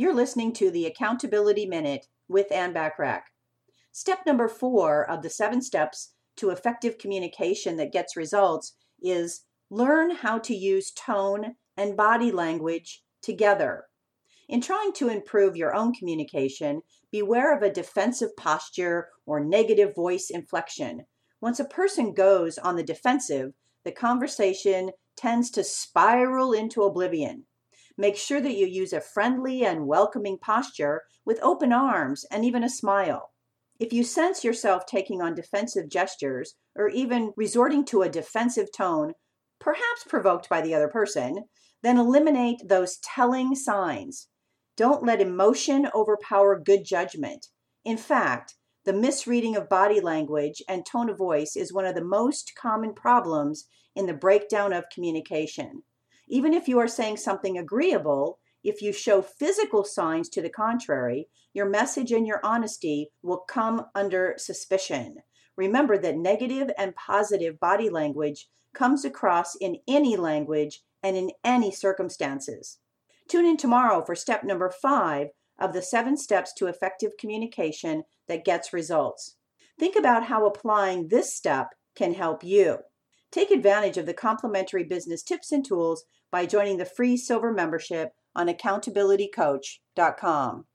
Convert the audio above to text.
You're listening to the Accountability Minute with Anne Bachrach. Step number 4 of the 7 steps to effective communication that gets results is learn how to use tone and body language together. In trying to improve your own communication, beware of a defensive posture or negative voice inflection. Once a person goes on the defensive, the conversation tends to spiral into oblivion. Make sure that you use a friendly and welcoming posture with open arms and even a smile. If you sense yourself taking on defensive gestures or even resorting to a defensive tone, perhaps provoked by the other person, then eliminate those telling signs. Don't let emotion overpower good judgment. In fact, the misreading of body language and tone of voice is one of the most common problems in the breakdown of communication. Even if you are saying something agreeable, if you show physical signs to the contrary, your message and your honesty will come under suspicion. Remember that negative and positive body language comes across in any language and in any circumstances. Tune in tomorrow for step number 5 of the 7 steps to effective communication that gets results. Think about how applying this step can help you. Take advantage of the complimentary business tips and tools by joining the free Silver Membership on AccountabilityCoach.com.